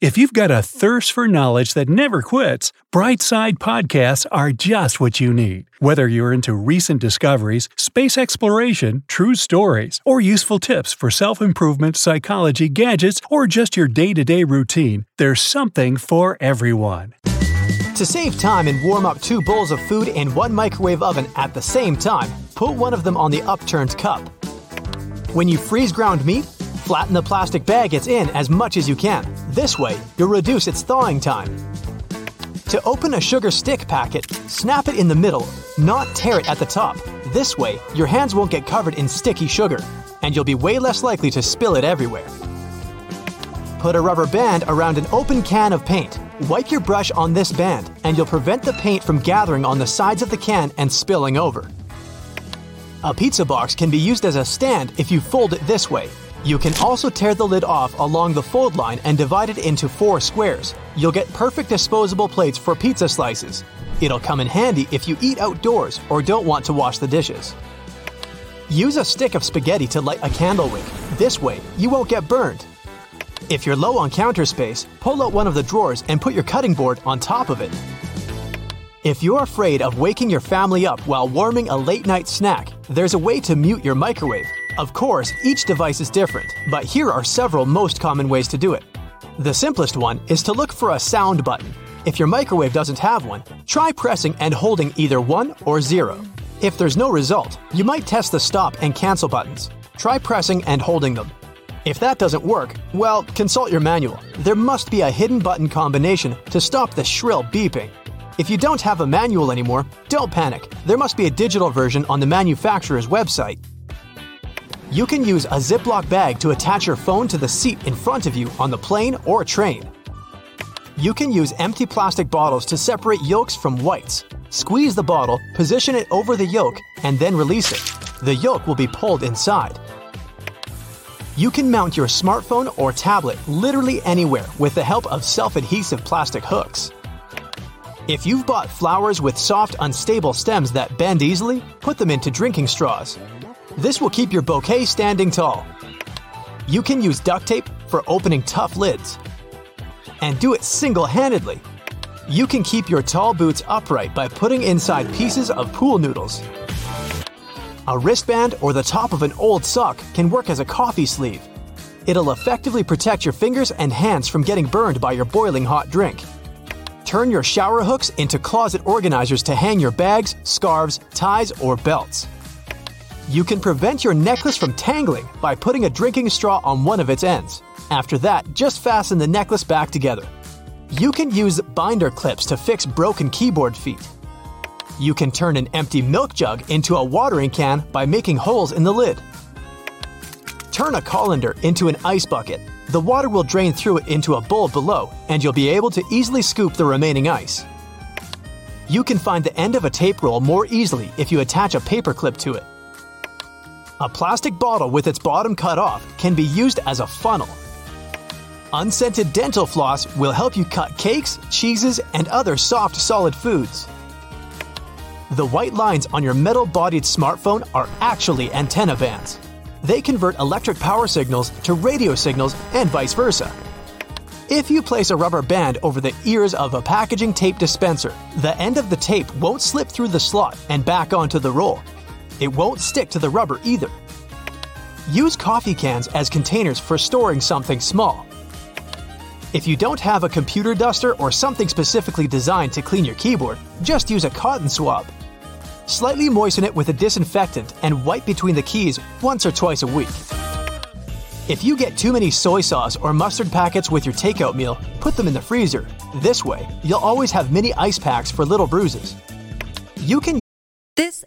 If you've got a thirst for knowledge that never quits, Brightside Podcasts are just what you need. Whether you're into recent discoveries, space exploration, true stories, or useful tips for self-improvement, psychology, gadgets, or just your day-to-day routine, there's something for everyone. To save time and warm up 2 bowls of food in 1 microwave oven at the same time, put one of them on the upturned cup. When you freeze ground meat, flatten the plastic bag it's in as much as you can. This way, you'll reduce its thawing time. To open a sugar stick packet, snap it in the middle, not tear it at the top. This way, your hands won't get covered in sticky sugar, and you'll be way less likely to spill it everywhere. Put a rubber band around an open can of paint. Wipe your brush on this band, and you'll prevent the paint from gathering on the sides of the can and spilling over. A pizza box can be used as a stand if you fold it this way. You can also tear the lid off along the fold line and divide it into 4 squares. You'll get perfect disposable plates for pizza slices. It'll come in handy if you eat outdoors or don't want to wash the dishes. Use a stick of spaghetti to light a candle wick. This way, you won't get burned. If you're low on counter space, pull out one of the drawers and put your cutting board on top of it. If you're afraid of waking your family up while warming a late-night snack, there's a way to mute your microwave. Of course, each device is different, but here are several most common ways to do it. The simplest one is to look for a sound button. If your microwave doesn't have one, try pressing and holding either 1 or 0. If there's no result, you might test the stop and cancel buttons. Try pressing and holding them. If that doesn't work, well, consult your manual. There must be a hidden button combination to stop the shrill beeping. If you don't have a manual anymore, don't panic. There must be a digital version on the manufacturer's website. You can use a Ziploc bag to attach your phone to the seat in front of you on the plane or train. You can use empty plastic bottles to separate yolks from whites. Squeeze the bottle, position it over the yolk, and then release it. The yolk will be pulled inside. You can mount your smartphone or tablet literally anywhere with the help of self-adhesive plastic hooks. If you've bought flowers with soft, unstable stems that bend easily, put them into drinking straws. This will keep your bouquet standing tall. You can use duct tape for opening tough lids, and do it single-handedly. You can keep your tall boots upright by putting inside pieces of pool noodles. A wristband or the top of an old sock can work as a coffee sleeve. It'll effectively protect your fingers and hands from getting burned by your boiling hot drink. Turn your shower hooks into closet organizers to hang your bags, scarves, ties, or belts. You can prevent your necklace from tangling by putting a drinking straw on one of its ends. After that, just fasten the necklace back together. You can use binder clips to fix broken keyboard feet. You can turn an empty milk jug into a watering can by making holes in the lid. Turn a colander into an ice bucket. The water will drain through it into a bowl below, and you'll be able to easily scoop the remaining ice. You can find the end of a tape roll more easily if you attach a paper clip to it. A plastic bottle with its bottom cut off can be used as a funnel. Unscented dental floss will help you cut cakes, cheeses, and other soft, solid foods. The white lines on your metal-bodied smartphone are actually antenna bands. They convert electric power signals to radio signals and vice versa. If you place a rubber band over the ears of a packaging tape dispenser, the end of the tape won't slip through the slot and back onto the roll. It won't stick to the rubber either. Use coffee cans as containers for storing something small. If you don't have a computer duster or something specifically designed to clean your keyboard, just use a cotton swab. Slightly moisten it with a disinfectant and wipe between the keys once or twice a week. If you get too many soy sauce or mustard packets with your takeout meal, put them in the freezer. This way, you'll always have mini ice packs for little bruises. You can This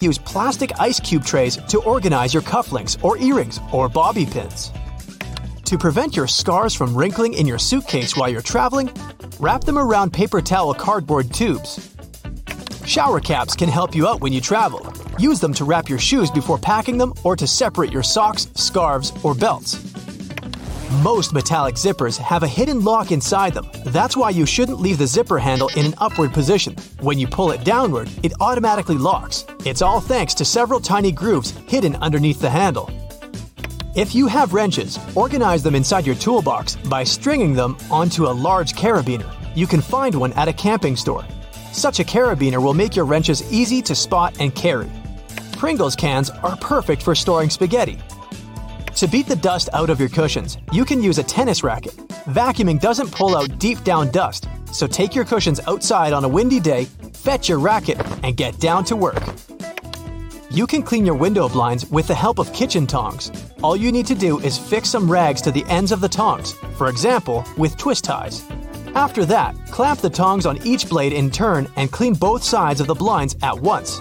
Use plastic ice cube trays to organize your cufflinks or earrings or bobby pins. To prevent your scars from wrinkling in your suitcase while you're traveling, wrap them around paper towel cardboard tubes. Shower caps can help you out when you travel. Use them to wrap your shoes before packing them or to separate your socks, scarves, or belts. Most metallic zippers have a hidden lock inside them. That's why you shouldn't leave the zipper handle in an upward position. When you pull it downward, it automatically locks. It's all thanks to several tiny grooves hidden underneath the handle. If you have wrenches, organize them inside your toolbox by stringing them onto a large carabiner. You can find one at a camping store. Such a carabiner will make your wrenches easy to spot and carry. Pringles cans are perfect for storing spaghetti. To beat the dust out of your cushions, you can use a tennis racket. Vacuuming doesn't pull out deep down dust, so take your cushions outside on a windy day, fetch your racket, and get down to work. You can clean your window blinds with the help of kitchen tongs. All you need to do is fix some rags to the ends of the tongs, for example, with twist ties. After that, clamp the tongs on each blade in turn and clean both sides of the blinds at once.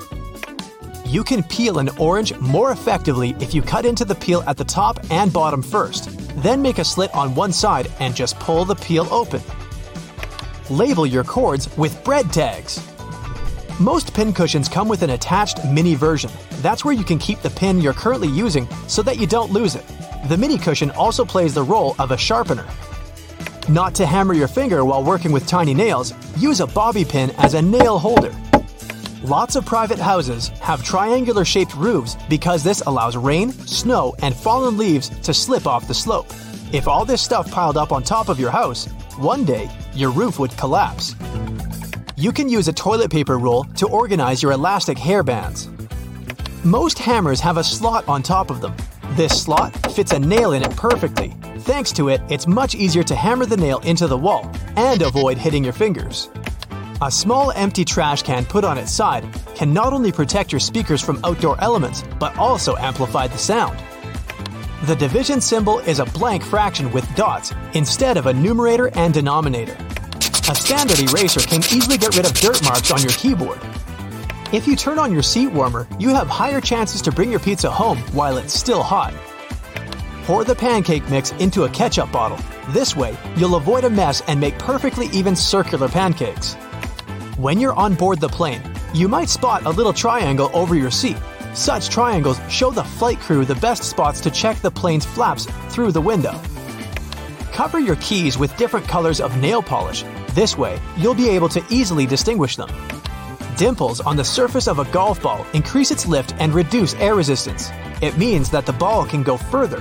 You can peel an orange more effectively if you cut into the peel at the top and bottom first, then make a slit on one side and just pull the peel open. Label your cords with bread tags. Most pin cushions come with an attached mini version. That's where you can keep the pin you're currently using so that you don't lose it. The mini cushion also plays the role of a sharpener. Not to hammer your finger while working with tiny nails, use a bobby pin as a nail holder. Lots of private houses have triangular-shaped roofs because this allows rain, snow, and fallen leaves to slip off the slope. If all this stuff piled up on top of your house, one day your roof would collapse. You can use a toilet paper roll to organize your elastic hairbands. Most hammers have a slot on top of them. This slot fits a nail in it perfectly. Thanks to it, it's much easier to hammer the nail into the wall and avoid hitting your fingers. A small empty trash can put on its side can not only protect your speakers from outdoor elements, but also amplify the sound. The division symbol is a blank fraction with dots instead of a numerator and denominator. A standard eraser can easily get rid of dirt marks on your keyboard. If you turn on your seat warmer, you have higher chances to bring your pizza home while it's still hot. Pour the pancake mix into a ketchup bottle. This way, you'll avoid a mess and make perfectly even circular pancakes. When you're on board the plane, you might spot a little triangle over your seat. Such triangles show the flight crew the best spots to check the plane's flaps through the window. Cover your keys with different colors of nail polish. This way, you'll be able to easily distinguish them. Dimples on the surface of a golf ball increase its lift and reduce air resistance. It means that the ball can go further.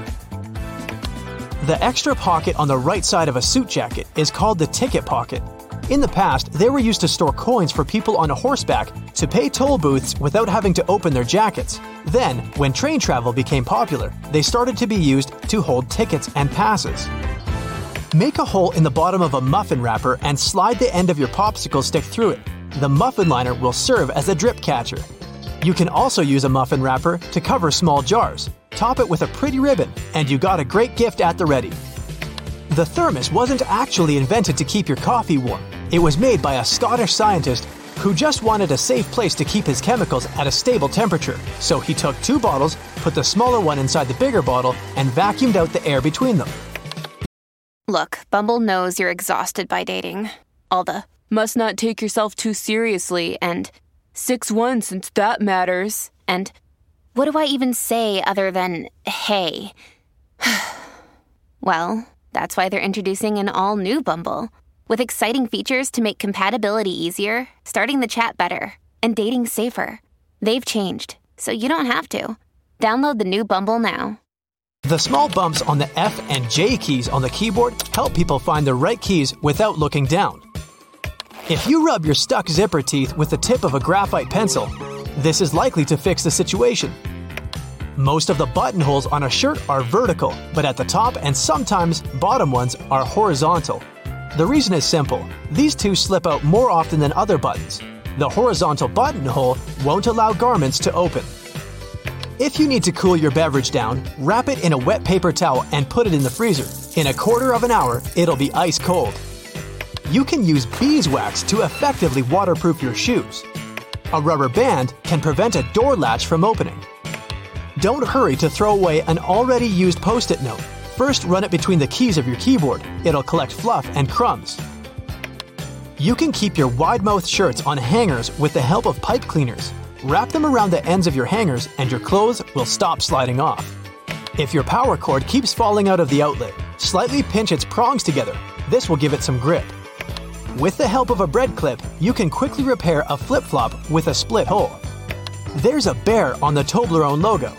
The extra pocket on the right side of a suit jacket is called the ticket pocket. In the past, they were used to store coins for people on a horseback to pay toll booths without having to open their jackets. Then, when train travel became popular, they started to be used to hold tickets and passes. Make a hole in the bottom of a muffin wrapper and slide the end of your popsicle stick through it. The muffin liner will serve as a drip catcher. You can also use a muffin wrapper to cover small jars. Top it with a pretty ribbon, and you got a great gift at the ready. The thermos wasn't actually invented to keep your coffee warm. It was made by a Scottish scientist who just wanted a safe place to keep his chemicals at a stable temperature. So he took two bottles, put the smaller one inside the bigger bottle, and vacuumed out the air between them. Look, Bumble knows you're exhausted by dating. All the, must not take yourself too seriously, and 6'1" since that matters, and what do I even say other than, hey? Well, that's why they're introducing an all-new Bumble, with exciting features to make compatibility easier, starting the chat better, and dating safer. They've changed, so you don't have to. Download the new Bumble now. The small bumps on the F and J keys on the keyboard help people find the right keys without looking down. If you rub your stuck zipper teeth with the tip of a graphite pencil, this is likely to fix the situation. Most of the buttonholes on a shirt are vertical, but at the top and sometimes bottom ones are horizontal. The reason is simple. These two slip out more often than other buttons. The horizontal buttonhole won't allow garments to open. If you need to cool your beverage down, wrap it in a wet paper towel and put it in the freezer. In a quarter of an hour, it'll be ice cold. You can use beeswax to effectively waterproof your shoes. A rubber band can prevent a door latch from opening. Don't hurry to throw away an already used Post-it note. First, run it between the keys of your keyboard. It'll collect fluff and crumbs. You can keep your wide-mouth shirts on hangers with the help of pipe cleaners. Wrap them around the ends of your hangers and your clothes will stop sliding off. If your power cord keeps falling out of the outlet, slightly pinch its prongs together. This will give it some grip. With the help of a bread clip, you can quickly repair a flip-flop with a split hole. There's a bear on the Toblerone logo.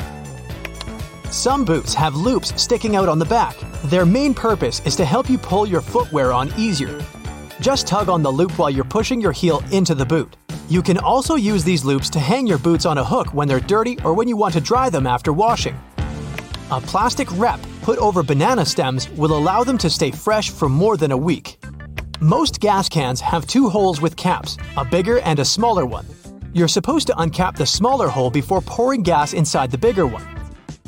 Some boots have loops sticking out on the back. Their main purpose is to help you pull your footwear on easier. Just tug on the loop while you're pushing your heel into the boot. You can also use these loops to hang your boots on a hook when they're dirty or when you want to dry them after washing. A plastic wrap put over banana stems will allow them to stay fresh for more than a week. Most gas cans have two holes with caps, a bigger and a smaller one. You're supposed to uncap the smaller hole before pouring gas inside the bigger one.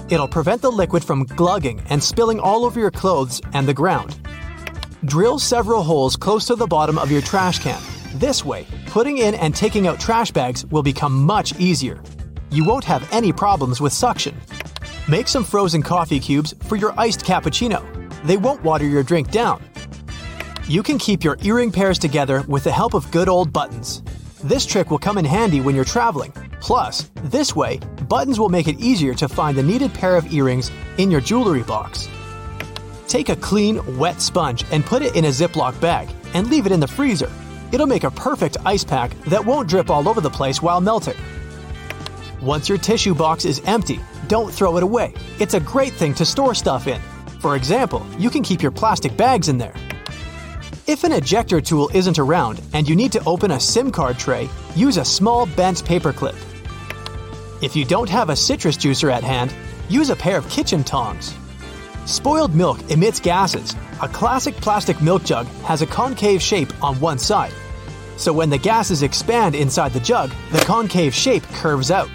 It'll prevent the liquid from glugging and spilling all over your clothes and the ground. Drill several holes close to the bottom of your trash can. This way, putting in and taking out trash bags will become much easier. You won't have any problems with suction. Make some frozen coffee cubes for your iced cappuccino. They won't water your drink down. You can keep your earring pairs together with the help of good old buttons. This trick will come in handy when you're traveling. Plus, this way, buttons will make it easier to find the needed pair of earrings in your jewelry box. Take a clean, wet sponge and put it in a Ziploc bag and leave it in the freezer. It'll make a perfect ice pack that won't drip all over the place while melting. Once your tissue box is empty, don't throw it away. It's a great thing to store stuff in. For example, you can keep your plastic bags in there. If an ejector tool isn't around and you need to open a SIM card tray, use a small bent paper clip. If you don't have a citrus juicer at hand, use a pair of kitchen tongs. Spoiled milk emits gases. A classic plastic milk jug has a concave shape on one side. So when the gases expand inside the jug, the concave shape curves out.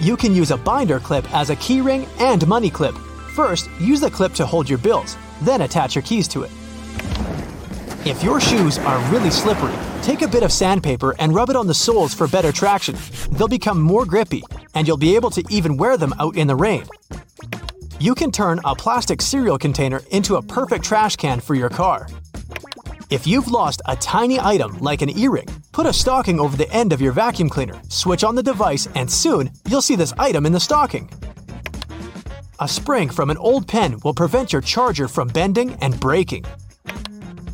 You can use a binder clip as a key ring and money clip. First, use the clip to hold your bills, then attach your keys to it. If your shoes are really slippery, take a bit of sandpaper and rub it on the soles for better traction. They'll become more grippy, and you'll be able to even wear them out in the rain. You can turn a plastic cereal container into a perfect trash can for your car. If you've lost a tiny item like an earring, put a stocking over the end of your vacuum cleaner, switch on the device, and soon you'll see this item in the stocking. A spring from an old pen will prevent your charger from bending and breaking.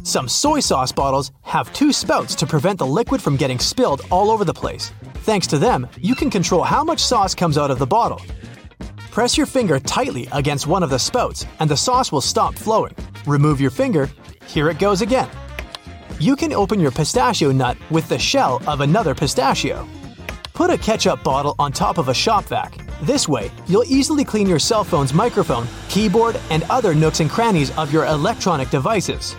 Some soy sauce bottles have two spouts to prevent the liquid from getting spilled all over the place. Thanks to them, you can control how much sauce comes out of the bottle. Press your finger tightly against one of the spouts, and the sauce will stop flowing. Remove your finger. Here it goes again. You can open your pistachio nut with the shell of another pistachio. Put a ketchup bottle on top of a shop vac. This way, you'll easily clean your cell phone's microphone, keyboard, and other nooks and crannies of your electronic devices.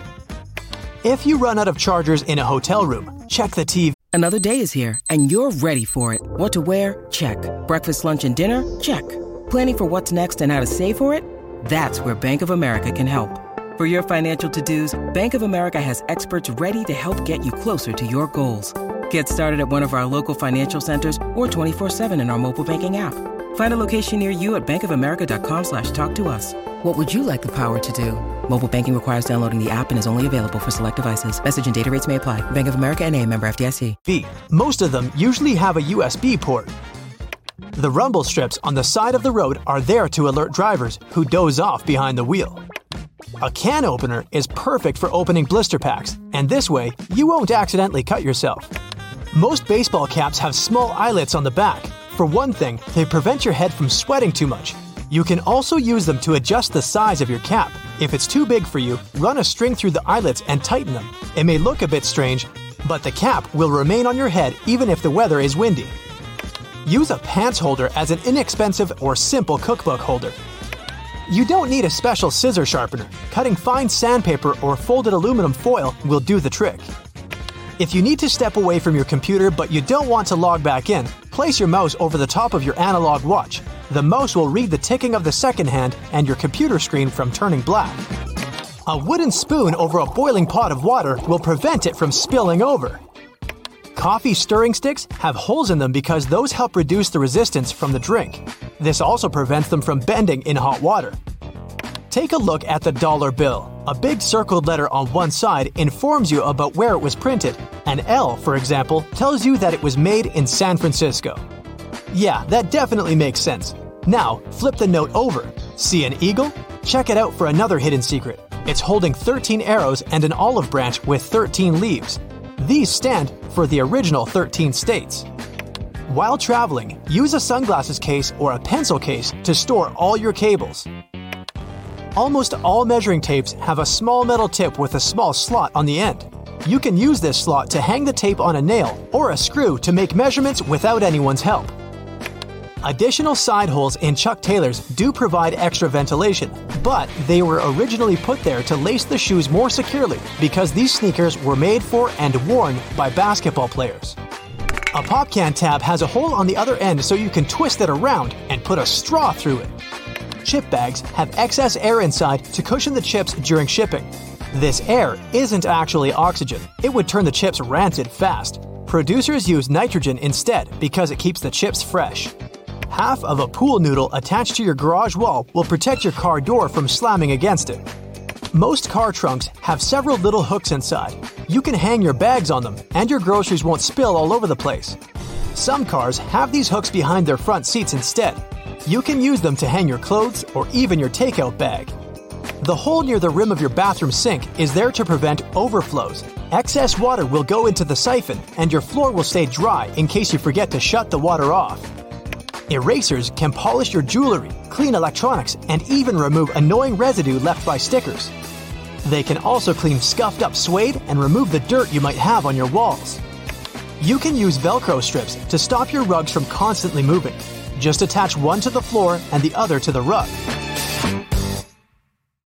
If you run out of chargers in a hotel room, check the TV. Another day is here, and you're ready for it. What to wear? Check. Breakfast, lunch, and dinner? Check. Planning for what's next and how to save for it? That's where Bank of America can help. For your financial to-dos, Bank of America has experts ready to help get you closer to your goals. Get started at one of our local financial centers or 24/7 in our mobile banking app. Find a location near you at bankofamerica.com/talktous. What would you like the power to do? Mobile banking requires downloading the app and is only available for select devices. Message and data rates may apply. Bank of America NA, member FDIC. Most of them usually have a USB port. The rumble strips on the side of the road are there to alert drivers who doze off behind the wheel. A can opener is perfect for opening blister packs, and this way, you won't accidentally cut yourself. Most baseball caps have small eyelets on the back. For one thing, they prevent your head from sweating too much. You can also use them to adjust the size of your cap. If it's too big for you, run a string through the eyelets and tighten them. It may look a bit strange, but the cap will remain on your head even if the weather is windy. Use a pants holder as an inexpensive or simple cookbook holder. You don't need a special scissor sharpener. Cutting fine sandpaper or folded aluminum foil will do the trick. If you need to step away from your computer but you don't want to log back in, place your mouse over the top of your analog watch. The mouse will read the ticking of the second hand and your computer screen from turning black. A wooden spoon over a boiling pot of water will prevent it from spilling over. Coffee stirring sticks have holes in them because those help reduce the resistance from the drink. This also prevents them from bending in hot water. Take a look at the dollar bill. A big circled letter on one side informs you about where it was printed. An L, for example, tells you that it was made in San Francisco. Yeah, that definitely makes sense. Now, flip the note over. See an eagle? Check it out for another hidden secret. It's holding 13 arrows and an olive branch with 13 leaves. These stand for the original 13 states. While traveling, use a sunglasses case or a pencil case to store all your cables. Almost all measuring tapes have a small metal tip with a small slot on the end. You can use this slot to hang the tape on a nail or a screw to make measurements without anyone's help. Additional side holes in Chuck Taylors do provide extra ventilation, but they were originally put there to lace the shoes more securely because these sneakers were made for and worn by basketball players. A pop can tab has a hole on the other end so you can twist it around and put a straw through it. Chip bags have excess air inside to cushion the chips during shipping. This air isn't actually oxygen. It would turn the chips rancid fast. Producers use nitrogen instead because it keeps the chips fresh. Half of a pool noodle attached to your garage wall will protect your car door from slamming against it. Most car trunks have several little hooks inside. You can hang your bags on them, and your groceries won't spill all over the place. Some cars have these hooks behind their front seats instead. You can use them to hang your clothes or even your takeout bag. The hole near the rim of your bathroom sink is there to prevent overflows. Excess water will go into the siphon, and your floor will stay dry in case you forget to shut the water off. Erasers can polish your jewelry, clean electronics, and even remove annoying residue left by stickers. They can also clean scuffed up suede and remove the dirt you might have on your walls. You can use Velcro strips to stop your rugs from constantly moving. Just attach one to the floor and the other to the rug.